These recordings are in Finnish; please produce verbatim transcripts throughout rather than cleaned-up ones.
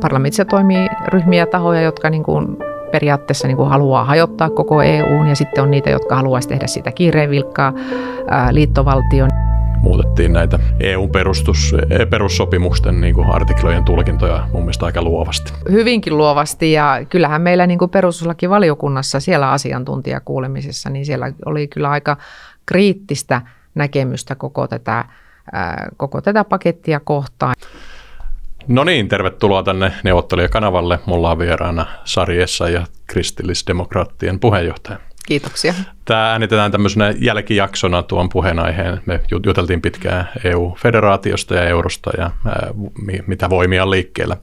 Parlamentissa toimii ryhmiä ja tahoja, jotka niin kuin periaatteessa niin kuin haluaa hajottaa koko E U:n, ja sitten on niitä, jotka haluaisi tehdä siitä kiireen vilkkaa liittovaltion. Muutettiin näitä E U:n perustus, perussopimusten niin kuin artiklojen tulkintoja mun mielestä aika luovasti. Hyvinkin luovasti, ja kyllähän meillä niin kuin perustuslakivaliokunnassa siellä asiantuntijakuulemisessa, niin siellä oli kyllä aika kriittistä näkemystä koko tätä, koko tätä pakettia kohtaan. No niin, tervetuloa tänne neuvottelijakanavalle. Mulla on vieraana Sari Essa ja kristillisdemokraattien puheenjohtaja. Kiitoksia. Tämä äänitetään tämmöisenä jälkijaksona tuon puheenaiheen. Me juteltiin pitkään E U-federaatiosta ja eurosta ja ää, mitä voimia on liikkeellä.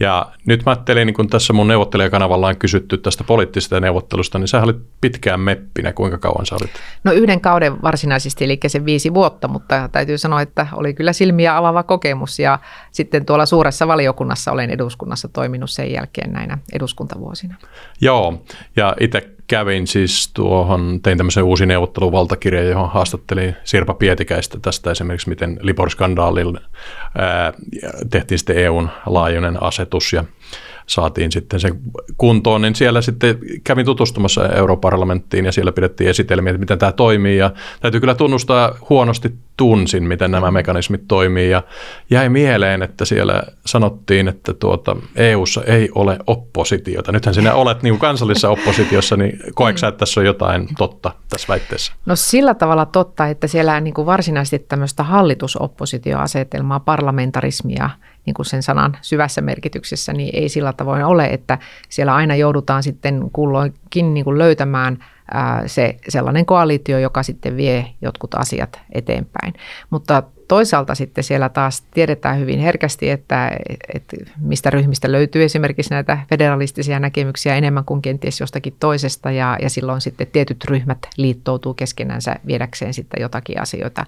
Ja nyt mä ajattelin, niin kun tässä mun neuvottelijakanavalla on kysytty tästä poliittisesta neuvottelusta, niin sä olit pitkään meppinä. Kuinka kauan sä olit? No yhden kauden varsinaisesti, eli sen viisi vuotta, mutta täytyy sanoa, että oli kyllä silmiä avaava kokemus. Ja sitten tuolla suuressa valiokunnassa olen eduskunnassa toiminut sen jälkeen näinä eduskuntavuosina. Joo, ja itse kävin siis tuohon, tein tämmöisen uusi neuvotteluvaltakirjan, johon haastattelin Sirpa Pietikäistä tästä esimerkiksi, miten Libor-skandaalilla ää, tehtiin sitten E U:n laajuinen asetus ja saatiin sitten se kuntoon, niin siellä sitten kävin tutustumassa europarlamenttiin ja siellä pidettiin esitelmiä, että miten tämä toimii, ja täytyy kyllä tunnustaa, huonosti tunsin, miten nämä mekanismit toimii, ja jäi mieleen, että siellä sanottiin, että tuota, E U:ssa ei ole oppositiota. Nythän sinä olet niin kansallisessa oppositiossa, niin koetko sä, että tässä on jotain totta tässä väitteessä? No sillä tavalla totta, että siellä niin kuin varsinaisesti tämmöistä hallitusoppositioasetelmaa, parlamentarismia, niin kuin sen sanan syvässä merkityksessä, niin ei sillä tavoin ole, että siellä aina joudutaan sitten kulloinkin niin kuin löytämään se sellainen koalitio, joka sitten vie jotkut asiat eteenpäin. Mutta toisaalta sitten siellä taas tiedetään hyvin herkästi, että, että mistä ryhmistä löytyy esimerkiksi näitä federalistisia näkemyksiä enemmän kuin kenties jostakin toisesta, ja, ja silloin sitten tietyt ryhmät liittoutuu keskenänsä viedäkseen sitten jotakin asioita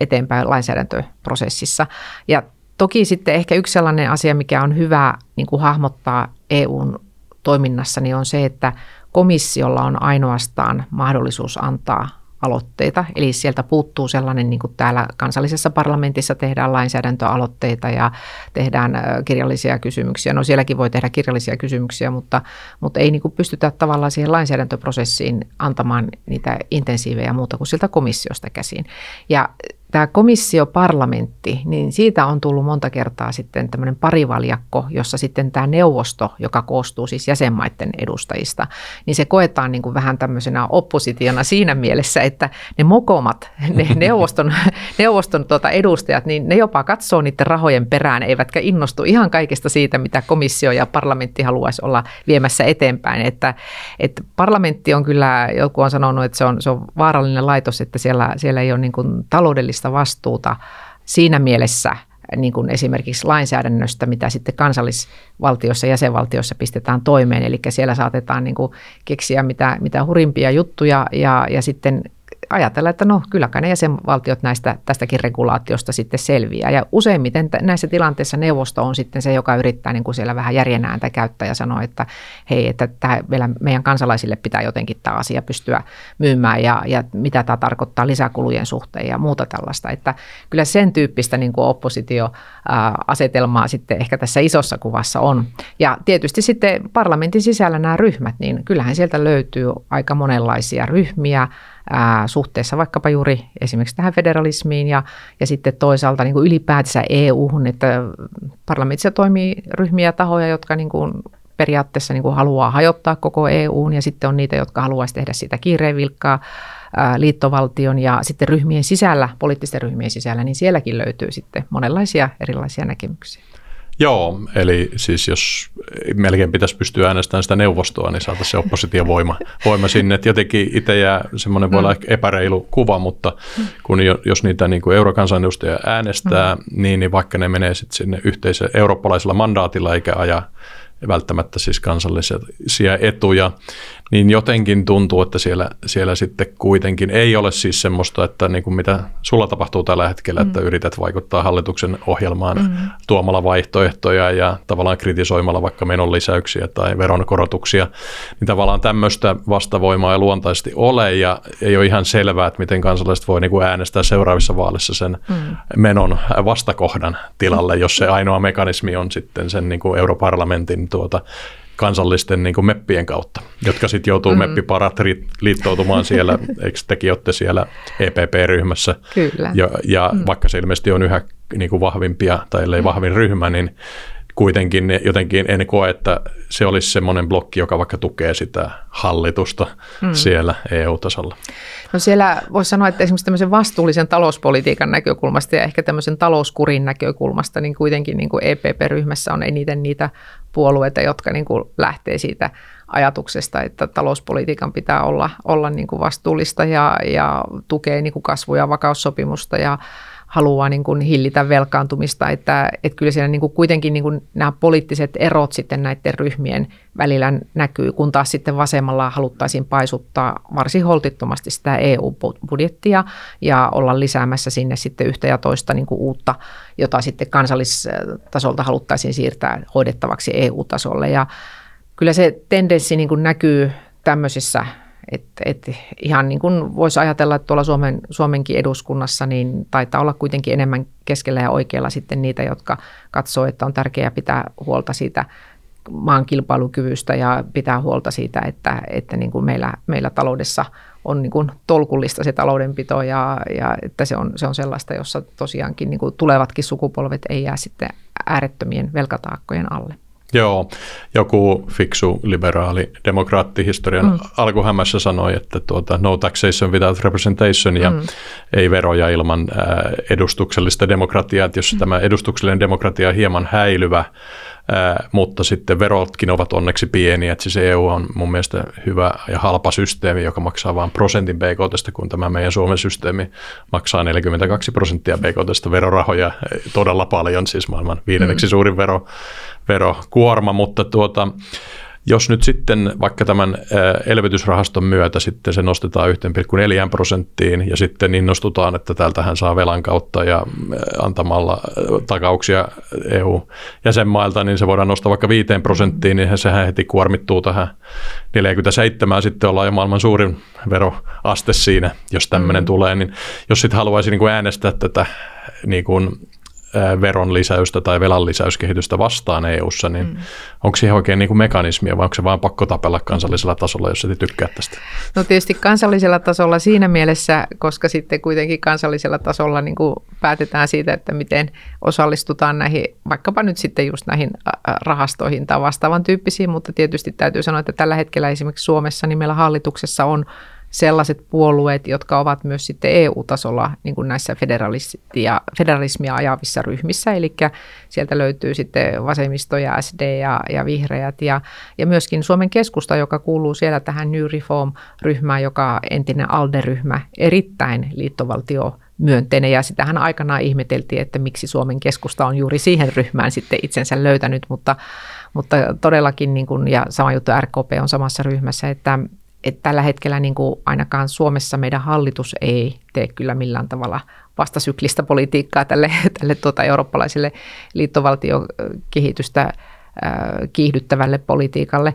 eteenpäin lainsäädäntöprosessissa. Ja toki sitten ehkä yksi sellainen asia, mikä on hyvä niin kuin hahmottaa E U:n toiminnassa, niin on se, että komissiolla on ainoastaan mahdollisuus antaa aloitteita. Eli sieltä puuttuu sellainen, niin kuin täällä kansallisessa parlamentissa tehdään lainsäädäntöaloitteita ja tehdään kirjallisia kysymyksiä. No sielläkin voi tehdä kirjallisia kysymyksiä, mutta, mutta ei niin kuin pystytä tavallaan siihen lainsäädäntöprosessiin antamaan niitä intensiivejä muuta kuin sieltä komissiosta käsin. Ja tämä komissioparlamentti, niin siitä on tullut monta kertaa sitten tämmöinen parivaljakko, jossa sitten tämä neuvosto, joka koostuu siis jäsenmaiden edustajista, niin se koetaan niin kuin vähän tämmöisenä oppositiona siinä mielessä, että ne mokomat, ne neuvoston, neuvoston tuota edustajat, niin ne jopa katsoo niiden rahojen perään, eivätkä innostu ihan kaikesta siitä, mitä komissio ja parlamentti haluaisi olla viemässä eteenpäin. Että, että parlamentti on kyllä, joku on sanonut, että se on, se on vaarallinen laitos, että siellä, siellä ei ole niin kuin taloudellista vastuuta siinä mielessä niin kuin esimerkiksi lainsäädännöstä, mitä sitten kansallisvaltioissa ja jäsenvaltioissa pistetään toimeen. Eli siellä saatetaan niin kuin keksiä mitä, mitä hurimpia juttuja ja, ja sitten ajatella, että no kylläkään ne jäsenvaltiot näistä, tästäkin regulaatiosta sitten selviää. Ja useimmiten näissä tilanteissa neuvosto on sitten se, joka yrittää niin kuin siellä vähän järjen ääntä käyttää ja sanoa, että hei, että tämä meidän kansalaisille pitää jotenkin tämä asia pystyä myymään ja, ja mitä tämä tarkoittaa lisäkulujen suhteen ja muuta tällaista. Että kyllä sen tyyppistä niin kuin oppositioasetelmaa sitten ehkä tässä isossa kuvassa on. Ja tietysti sitten parlamentin sisällä nämä ryhmät, niin kyllähän sieltä löytyy aika monenlaisia ryhmiä suhteessa vaikkapa juuri esimerkiksi tähän federalismiin ja, ja sitten toisaalta niin kuin ylipäätänsä E U:hun, että parlamentissa toimii ryhmiä ja tahoja, jotka niin kuin periaatteessa niin kuin haluaa hajottaa koko E U:n, ja sitten on niitä, jotka haluaisi tehdä siitä kiireen vilkkaa liittovaltion, ja sitten ryhmien sisällä, poliittisten ryhmien sisällä, niin sielläkin löytyy sitten monenlaisia erilaisia näkemyksiä. Joo, eli siis jos melkein pitäisi pystyä äänestämään sitä neuvostoa, niin saataisiin se oppositiovoima voima sinne. Et jotenkin itse jää semmoinen, voi olla ehkä epäreilu kuva, mutta kun jos niitä niin kuin eurokansanedustajia äänestää, niin, niin vaikka ne menee sitten sinne yhteisellä eurooppalaisella mandaatilla eikä aja välttämättä siis kansallisia etuja, niin jotenkin tuntuu, että siellä, siellä sitten kuitenkin ei ole siis semmoista, että niin kuin mitä sulla tapahtuu tällä hetkellä, mm. että yrität vaikuttaa hallituksen ohjelmaan mm. tuomalla vaihtoehtoja ja tavallaan kritisoimalla vaikka menonlisäyksiä tai veronkorotuksia, niin tavallaan tämmöistä vastavoimaa ei luontaisesti ole ja ei ole ihan selvää, että miten kansalaiset voi niin kuin äänestää seuraavissa vaaleissa sen mm. menon vastakohdan tilalle, jos se ainoa mekanismi on sitten sen niin kuin europarlamentin tuota, kansallisten niin kuin meppien kautta, jotka sitten joutuu mm. meppiparat liittoutumaan siellä, eikö tekin olette siellä E P P-ryhmässä? Kyllä. Ja, ja mm. vaikka se ilmeisesti on yhä niin kuin vahvimpia, tai ellei vahvin ryhmä, niin kuitenkin jotenkin en koe, että se olisi semmoinen blokki, joka vaikka tukee sitä hallitusta mm. siellä E U-tasolla. No siellä voisi sanoa, että esimerkiksi tämmöisen vastuullisen talouspolitiikan näkökulmasta ja ehkä tämmöisen talouskurin näkökulmasta, niin kuitenkin niin kuin E P P-ryhmässä on eniten niitä puolueita, jotka niin kuin lähtee siitä ajatuksesta, että talouspolitiikan pitää olla, olla niin kuin vastuullista ja, ja tukee niin kuin kasvu- ja vakaussopimusta ja haluaa niin kuin hillitä velkaantumista, että, että kyllä siellä niin kuin kuitenkin niin kuin nämä poliittiset erot sitten näiden ryhmien välillä näkyy, kun taas sitten vasemmalla haluttaisiin paisuttaa varsin holtittomasti sitä E U-budjettia ja olla lisäämässä sinne sitten yhtä ja toista niin kuin uutta, jota sitten kansallistasolta haluttaisiin siirtää hoidettavaksi E U-tasolle. Ja kyllä se tendenssi niin kuin näkyy tämmöisissä. Et, et ihan niin kuin voisi ajatella, että tuolla Suomen, Suomenkin eduskunnassa niin taitaa olla kuitenkin enemmän keskellä ja oikealla sitten niitä, jotka katsoo, että on tärkeää pitää huolta siitä maan kilpailukyvystä ja pitää huolta siitä, että, että niin kuin meillä, meillä taloudessa on niin kuin tolkullista se taloudenpito ja, ja että se on, se on sellaista, jossa tosiaankin niin kuin tulevatkin sukupolvet ei jää sitten äärettömien velkataakkojen alle. Joo, joku fiksu liberaali demokraatti historian mm. alkuhämässä sanoi, että tuota, no taxation without representation ja mm. ei veroja ilman ää, edustuksellista demokratiaa, että jos mm. tämä edustuksellinen demokratia on hieman häilyvä, ää, mutta sitten verotkin ovat onneksi pieniä, että siis E U on mun mielestä hyvä ja halpa systeemi, joka maksaa vain prosentin B K T:stä, kun tämä meidän Suomen systeemi maksaa neljäkymmentäkaksi prosenttia B K T:stä verorahoja, todella paljon, siis maailman viidenneksi mm. suurin vero. verokuorma, mutta tuota, jos nyt sitten vaikka tämän elvytysrahaston myötä sitten se nostetaan yksi pilkku neljä prosenttiin ja sitten innostutaan, että täältähän saa velan kautta ja antamalla takauksia E U-jäsenmailta, niin se voidaan nostaa vaikka viisi prosenttiin, niin sehän heti kuormittuu tähän neljäkymmentäseitsemän, sitten ollaan jo maailman suurin veroaste siinä, jos tämmöinen mm. tulee, niin jos sitten haluaisi niin kuin äänestää tätä niin kuin veron lisäystä tai velan lisäyskehitystä vastaan E U:ssa, niin mm. onko siihen oikein niin kuin mekanismia vai onko se vaan pakko tapella kansallisella tasolla, jos et tykkää tästä? No tietysti kansallisella tasolla siinä mielessä, koska sitten kuitenkin kansallisella tasolla niin kuin päätetään siitä, että miten osallistutaan näihin, vaikkapa nyt sitten just näihin rahastoihin tai vastaavan tyyppisiin, mutta tietysti täytyy sanoa, että tällä hetkellä esimerkiksi Suomessa niin meillä hallituksessa on sellaiset puolueet, jotka ovat myös sitten E U-tasolla niin kuin näissä federalismia ajavissa ryhmissä, eli sieltä löytyy sitten vasemmisto ja S D ja, ja vihreät ja, ja myöskin Suomen keskusta, joka kuuluu siellä tähän New Reform-ryhmään, joka entinen ALDE-ryhmä, erittäin liittovaltio myönteinen, ja sitähän aikanaan ihmeteltiin, että miksi Suomen keskusta on juuri siihen ryhmään sitten itsensä löytänyt, mutta, mutta todellakin, niin kuin, ja sama juttu R K P on samassa ryhmässä, että että tällä hetkellä niin kuin ainakaan Suomessa meidän hallitus ei tee kyllä millään tavalla vastasyklistä politiikkaa tälle, tälle tuota eurooppalaiselle liittovaltiokehitystä kiihdyttävälle politiikalle.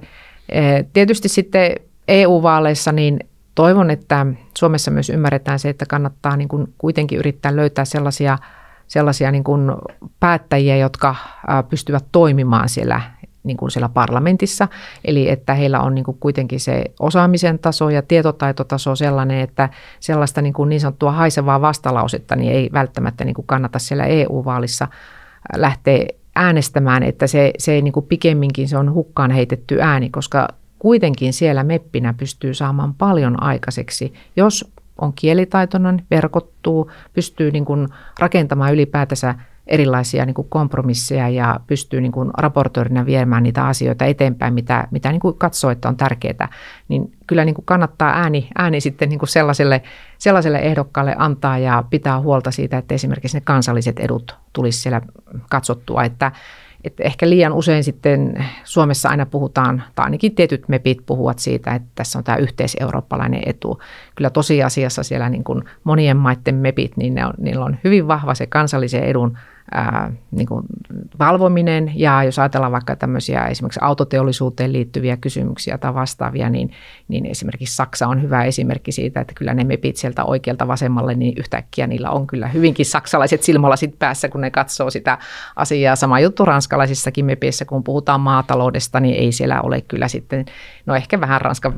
Tietysti sitten E U-vaaleissa niin toivon, että Suomessa myös ymmärretään se, että kannattaa niin kuin kuitenkin yrittää löytää sellaisia, sellaisia niin kuin päättäjiä, jotka pystyvät toimimaan siellä niin kuin siellä parlamentissa, eli että heillä on niin kuin kuitenkin se osaamisen taso ja tietotaitotaso sellainen, että sellaista niin kuin niin sanottua haisevaa vastalausetta niin ei välttämättä niin kuin kannata siellä E U-vaalissa lähteä äänestämään, että se, se niin kuin pikemminkin se on hukkaan heitetty ääni, koska kuitenkin siellä meppinä pystyy saamaan paljon aikaiseksi, jos on kielitaitoinen, verkottuu, pystyy niin kuin rakentamaan ylipäätänsä erilaisia niin kuin kompromisseja ja pystyy niin kuin raportoirina viemään niitä asioita eteenpäin, mitä, mitä niin kuin katsoo, että on tärkeää, niin kyllä niin kuin kannattaa ääni, ääni sitten niin kuin sellaiselle, sellaiselle ehdokkaalle antaa ja pitää huolta siitä, että esimerkiksi ne kansalliset edut tulisi siellä katsottua, että Että ehkä liian usein sitten Suomessa aina puhutaan, tai ainakin tietyt mepit puhuvat siitä, että tässä on tämä yhteiseurooppalainen etu. Kyllä tosiasiassa siellä niin kuin monien maiden mepit, niin ne on, niillä on hyvin vahva se kansallisen edun ää, niin kuin valvominen. Ja jos ajatellaan vaikka tämmöisiä esimerkiksi autoteollisuuteen liittyviä kysymyksiä tai vastaavia, niin, niin esimerkiksi Saksa on hyvä esimerkki siitä, että kyllä ne mepit sieltä oikealta vasemmalle, niin yhtäkkiä niillä on kyllä hyvinkin saksalaiset silmälasit päässä, kun ne katsoo sitä asiaa. Sama juttu Ranskassa. Ranskalaisissakin mepissä, kun puhutaan maataloudesta, niin ei siellä ole kyllä sitten, no ehkä vähän ranska,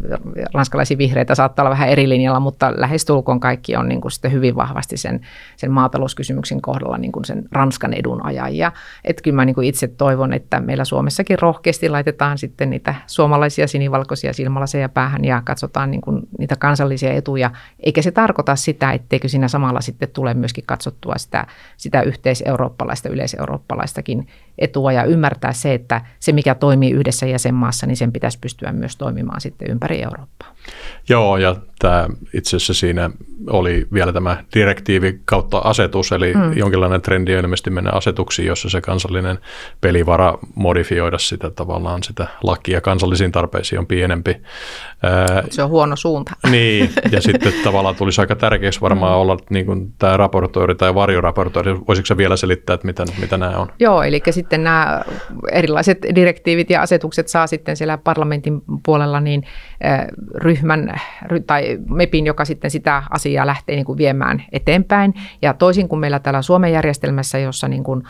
ranskalaisia vihreitä saattaa olla vähän eri linjalla, mutta lähestulkoon kaikki on niin kuin sitten hyvin vahvasti sen, sen maatalouskysymyksen kohdalla niin kuin sen Ranskan edun ajajia. Et kyllä mä niin kuin itse toivon, että meillä Suomessakin rohkeasti laitetaan sitten niitä suomalaisia sinivalkoisia silmälaseja päähän ja katsotaan niin kuin niitä kansallisia etuja, eikä se tarkoita sitä, etteikö siinä samalla sitten tule myöskin katsottua sitä, sitä yhteiseurooppalaista, yleiseurooppalaistakin etua ja ymmärtää se, että se mikä toimii yhdessä jäsenmaassa, niin sen pitäisi pystyä myös toimimaan sitten ympäri Eurooppaa. Joo, ja tämä, itse asiassa siinä oli vielä tämä direktiivi kautta asetus, eli mm. jonkinlainen trendi on ilmeisesti mennä asetuksiin, jossa se kansallinen pelivara modifioida sitä tavallaan sitä lakia kansallisiin tarpeisiin on pienempi. Se on huono suunta. Niin, ja sitten tavallaan tulisi aika tärkeäksi varmaan mm. olla niin kuin tämä raportoiri tai varjoraportoiri. Voisitko sä vielä selittää, että mitä, mitä nämä on? Joo, eli sitten nämä erilaiset direktiivit ja asetukset saa sitten siellä parlamentin puolella niin ryhmän tai MEPin, joka sitten sitä asiaa lähtee niin kuin viemään eteenpäin. Ja toisin kuin meillä täällä Suomen järjestelmässä, jossa niin kuin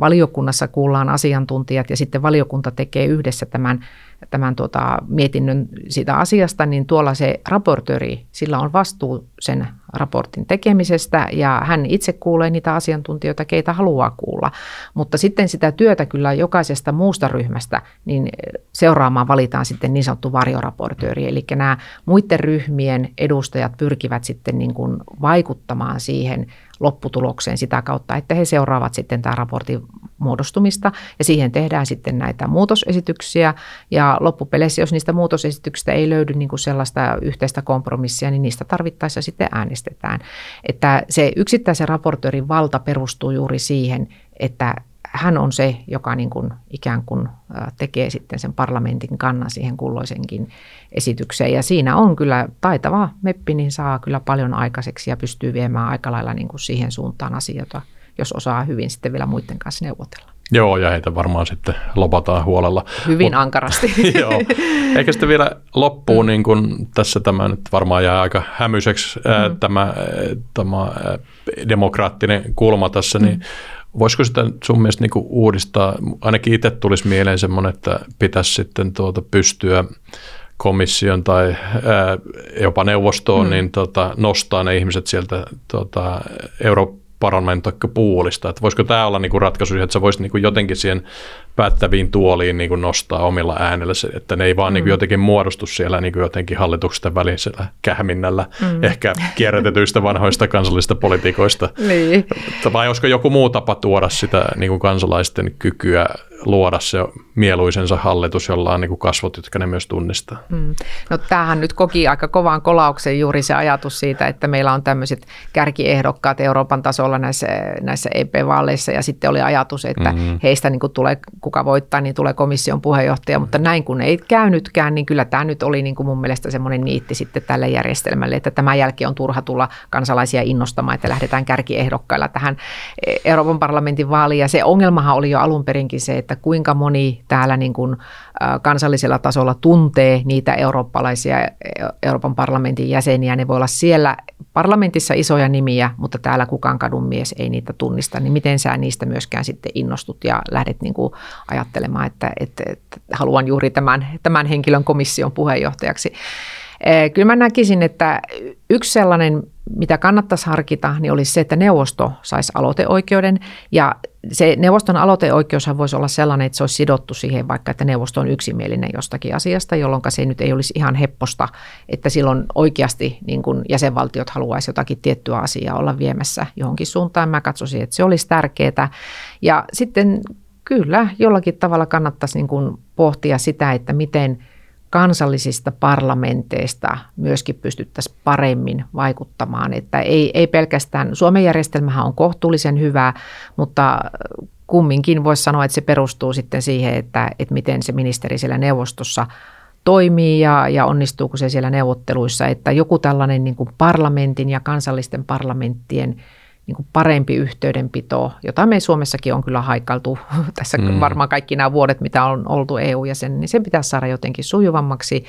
valiokunnassa kuullaan asiantuntijat ja sitten valiokunta tekee yhdessä tämän, tämän tuota, mietinnön siitä asiasta, niin tuolla se raportööri, sillä on vastuu sen raportin tekemisestä ja hän itse kuulee niitä asiantuntijoita, keitä haluaa kuulla. Mutta sitten sitä työtä kyllä jokaisesta muusta ryhmästä niin seuraamaan valitaan sitten niin sanottu varjoraportööri. Eli nämä muiden ryhmien edustajat pyrkivät sitten niin kuin vaikuttamaan siihen lopputulokseen sitä kautta, että he seuraavat sitten tämän raportin muodostumista ja siihen tehdään sitten näitä muutosesityksiä ja loppupeleissä, jos niistä muutosesityksistä ei löydy niin kuin sellaista yhteistä kompromissia, niin niistä tarvittaessa sitten äänestetään. Että se yksittäisen raportöörin valta perustuu juuri siihen, että hän on se, joka niin kuin ikään kuin tekee sitten sen parlamentin kannan siihen kulloisenkin esitykseen. Ja siinä on kyllä taitava meppi, niin saa kyllä paljon aikaiseksi ja pystyy viemään aika lailla niin kuin siihen suuntaan asioita, jos osaa hyvin sitten vielä muiden kanssa neuvotella. Joo, ja heitä varmaan sitten lopataan huolella. Hyvin Mut, ankarasti. Joo. Eikä sitten vielä loppuun, niin kun tässä tämä nyt varmaan jää aika hämyiseksi, mm-hmm. äh, tämä, äh, tämä äh, demokraattinen kulma tässä, mm-hmm. niin voisiko sitä sun mielestä niinku uudistaa? Ainakin itse tulisi mieleen semmoinen, että pitäisi sitten tuota pystyä komission tai ää, jopa neuvostoon mm. niin tota, nostaa ne ihmiset sieltä tota, europarlamentaikkapuolista. Että voisiko tämä olla niinku ratkaisu, että sä voisit niinku jotenkin siihen päättäviin tuoliin niinku nostaa omilla äänillä, se, että ne ei vaan mm. niinku jotenkin muodostu siellä niinku jotenkin hallituksen välisellä kähminnällä, mm. ehkä kierrätetyistä vanhoista kansallisista politiikoista. Niin. Vai olisiko joku muu tapa tuoda sitä niinku kansalaisten kykyä luoda se mieluisensa hallitus, jolla on niinku kasvot, jotka ne myös tunnistaa? Mm. No tämähän nyt koki aika kovaan kolauksen juuri se ajatus siitä, että meillä on tämmöiset kärkiehdokkaat Euroopan tasolla näissä, näissä E P-vaaleissa ja sitten oli ajatus, että mm-hmm. heistä niinku tulee kuka voittaa, niin tulee komission puheenjohtaja, mutta näin kun ei käynytkään, niin kyllä tämä nyt oli niin kuin mun mielestä semmoinen niitti sitten tälle järjestelmälle, että tämän jälkeen on turha tulla kansalaisia innostamaan, että lähdetään kärkiehdokkailla tähän Euroopan parlamentin vaaliin. Ja se ongelmahan oli jo alun perinkin se, että kuinka moni täällä niin kuin kansallisella tasolla tuntee niitä eurooppalaisia Euroopan parlamentin jäseniä. Ne voi olla siellä parlamentissa isoja nimiä, mutta täällä kukaan kadun mies ei niitä tunnista, niin miten sä niistä myöskään sitten innostut ja lähdet niin kuin ajattelemaan, että, että, että haluan juuri tämän, tämän henkilön komission puheenjohtajaksi. Kyllä mä näkisin, että yksi sellainen, mitä kannattaisi harkita, niin olisi se, että neuvosto saisi aloiteoikeuden. Ja se neuvoston aloiteoikeushan voisi olla sellainen, että se olisi sidottu siihen vaikka, että neuvosto on yksimielinen jostakin asiasta, jolloin se nyt ei olisi ihan hepposta, että silloin oikeasti niin kun jäsenvaltiot haluaisi jotakin tiettyä asiaa olla viemässä johonkin suuntaan. Mä katsoisin, että se olisi tärkeää. Ja sitten kyllä jollakin tavalla kannattaisi niin kun pohtia sitä, että miten kansallisista parlamenteista myöskin pystyttäisiin paremmin vaikuttamaan, että ei, ei pelkästään, Suomen järjestelmähän on kohtuullisen hyvä, mutta kumminkin voisi sanoa, että se perustuu sitten siihen, että, että miten se ministeri siellä neuvostossa toimii ja, ja onnistuuko se siellä neuvotteluissa, että joku tällainen niin kuin parlamentin ja kansallisten parlamenttien niin kuin parempi yhteydenpito, jota me Suomessakin on kyllä haikailtu tässä mm. varmaan kaikki nämä vuodet, mitä on oltu E U-jäsen, niin sen pitäisi saada jotenkin sujuvammaksi.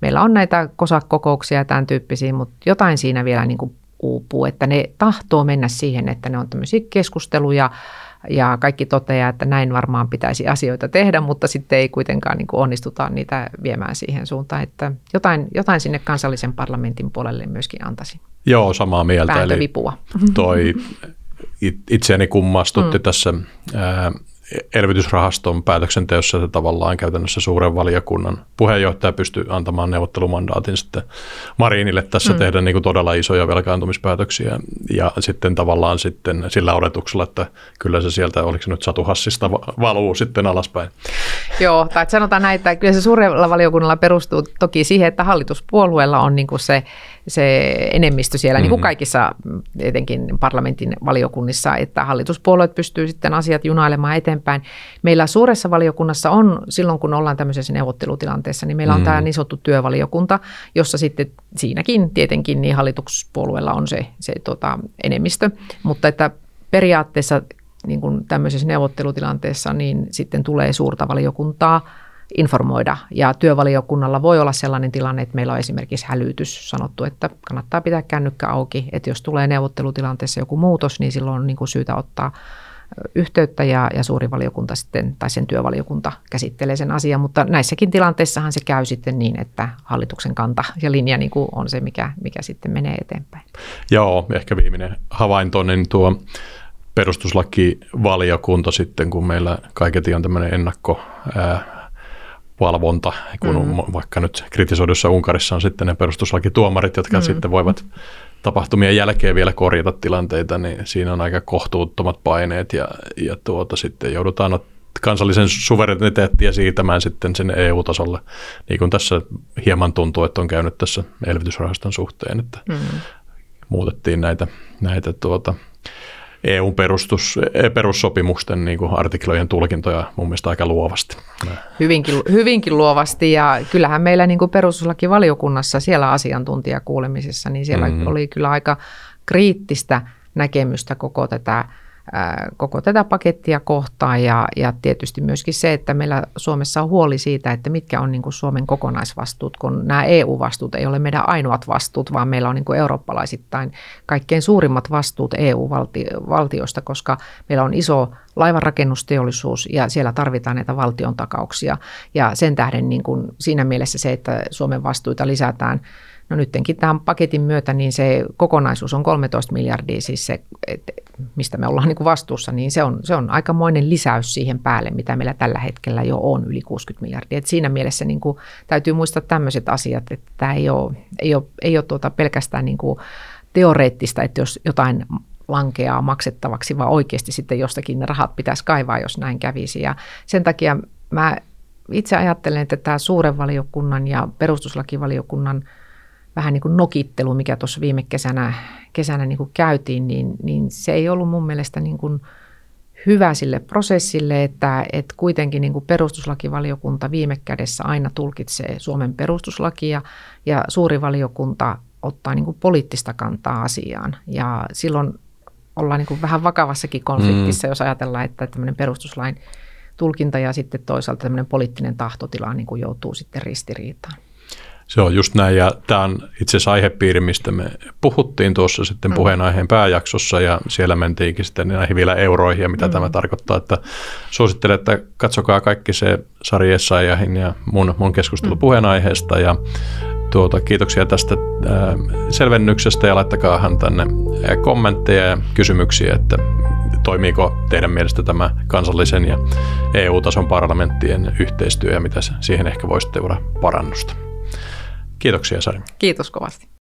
Meillä on näitä kosakokouksia ja tämän tyyppisiä, mutta jotain siinä vielä niin kuin uupuu, että ne tahtoo mennä siihen, että ne on tämmöisiä keskusteluja ja kaikki toteaa, että näin varmaan pitäisi asioita tehdä, mutta sitten ei kuitenkaan niin kuin onnistuta niitä viemään siihen suuntaan, että jotain, jotain sinne kansallisen parlamentin puolelle myöskin antaisin. Joo, samaa mieltä. Pääntövipua. Eli toi itseäni kummastutti mm. tässä ää, elvytysrahaston päätöksenteossa, että tavallaan käytännössä suuren valiokunnan puheenjohtaja pystyy antamaan neuvottelumandaatin sitten Marinille tässä mm. tehdä niin kuin todella isoja velkaantumispäätöksiä ja sitten tavallaan sitten sillä odotuksella, että kyllä se sieltä, oliko se nyt satuhassista, valuu sitten alaspäin. Joo, tai sanotaan näin, että kyllä se suurella valiokunnalla perustuu toki siihen, että hallituspuolueella on niin kuin se, se enemmistö siellä, mm-hmm. niin kuin kaikissa etenkin parlamentin valiokunnissa, että hallituspuolueet pystyy sitten asiat junailemaan eteenpäin. Meillä suuressa valiokunnassa on, silloin kun ollaan tämmöisessä neuvottelutilanteessa, niin meillä on mm-hmm. tämä niin sanottu työvaliokunta, jossa sitten siinäkin tietenkin niin hallituspuolueella on se, se tota, enemmistö, mutta että periaatteessa niin kuin tämmöisessä neuvottelutilanteessa niin sitten tulee suurta valiokuntaa informoida. Ja työvaliokunnalla voi olla sellainen tilanne, että meillä on esimerkiksi hälytys sanottu, että kannattaa pitää kännykkä auki, että jos tulee neuvottelutilanteessa joku muutos, niin silloin on niin kuin syytä ottaa yhteyttä ja, ja suuri valiokunta sitten, tai sen työvaliokunta käsittelee sen asian, mutta näissäkin tilanteissahan se käy sitten niin, että hallituksen kanta ja linja niin kuin on se, mikä, mikä sitten menee eteenpäin. Joo, ehkä viimeinen havainto, niin tuo perustuslakivaliokunta sitten, kun meillä kaiketi on tämmöinen ennakko ää, valvonta, kun mm-hmm. vaikka nyt kritisoidussa Unkarissa on sitten ne perustuslakituomarit, jotka mm-hmm. sitten voivat tapahtumien jälkeen vielä korjata tilanteita, niin siinä on aika kohtuuttomat paineet ja, ja tuota, sitten joudutaan kansallisen suvereniteettia siirtämään sitten sinne E U-tasolle, niin kuin tässä hieman tuntuu, että on käynyt tässä elvytysrahaston suhteen, että mm-hmm. muutettiin näitä, näitä tuota, E U:n perustus, perussopimusten niin kuin artiklojen tulkintoja mun mielestä aika luovasti. Hyvinkin, hyvinkin luovasti ja kyllähän meillä niin kuin perustuslakivaliokunnassa siellä asiantuntijakuulemisessa, niin siellä mm-hmm. oli kyllä aika kriittistä näkemystä koko tätä, koko tätä pakettia kohtaan ja, ja tietysti myöskin se, että meillä Suomessa on huoli siitä, että mitkä on niin kuin Suomen kokonaisvastuut, kun nämä E U-vastuut ei ole meidän ainoat vastuut, vaan meillä on niin kuin eurooppalaisittain kaikkein suurimmat vastuut E U-valtioista, koska meillä on iso laivanrakennusteollisuus ja siellä tarvitaan näitä valtion takauksia ja sen tähden niin kuin siinä mielessä se, että Suomen vastuita lisätään. No nyttenkin tämän paketin myötä, niin se kokonaisuus on kolmetoista miljardia, siis se, mistä me ollaan niin kuin vastuussa, niin se on, se on aikamoinen lisäys siihen päälle, mitä meillä tällä hetkellä jo on, yli kuusikymmentä miljardia. Et siinä mielessä niin kuin täytyy muistaa tämmöiset asiat, että tämä ei ole, ei ole, ei ole tuota pelkästään niin kuin teoreettista, että jos jotain lankeaa maksettavaksi, vaan oikeasti sitten jostakin ne rahat pitäisi kaivaa, jos näin kävisi. Ja sen takia mä itse ajattelen, että tämä suuren valiokunnan ja perustuslakivaliokunnan vähän niin kuin nokittelu, mikä tuossa viime kesänä, kesänä niin kuin käytiin, niin, niin se ei ollut mun mielestä niin kuin hyvä sille prosessille, että, että kuitenkin niin kuin perustuslakivaliokunta viime kädessä aina tulkitsee Suomen perustuslakia ja suuri valiokunta ottaa niin kuin poliittista kantaa asiaan ja silloin ollaan niin kuin vähän vakavassakin konfliktissa, mm. jos ajatellaan, että tämmöinen perustuslain tulkinta ja sitten toisaalta tämmöinen poliittinen tahtotila niin kuin joutuu sitten ristiriitaan. Se on just näin, ja tämä on itse asiassa aihepiiri, mistä me puhuttiin tuossa sitten mm. puheenaiheen pääjaksossa, ja siellä mentiinkin sitten näihin vielä euroihin, ja mitä mm. tämä tarkoittaa, että suosittelen, että katsokaa kaikki se Sari Essayahin ja mun, mun keskustelu mm. puheenaiheesta, ja tuota, kiitoksia tästä ää, selvennyksestä, ja laittakaahan tänne kommentteja ja kysymyksiä, että toimiiko teidän mielestä tämä kansallisen ja E U-tason parlamenttien yhteistyö, ja mitä siihen ehkä voisi tehdä parannusta. Kiitoksia, Sari. Kiitos kovasti.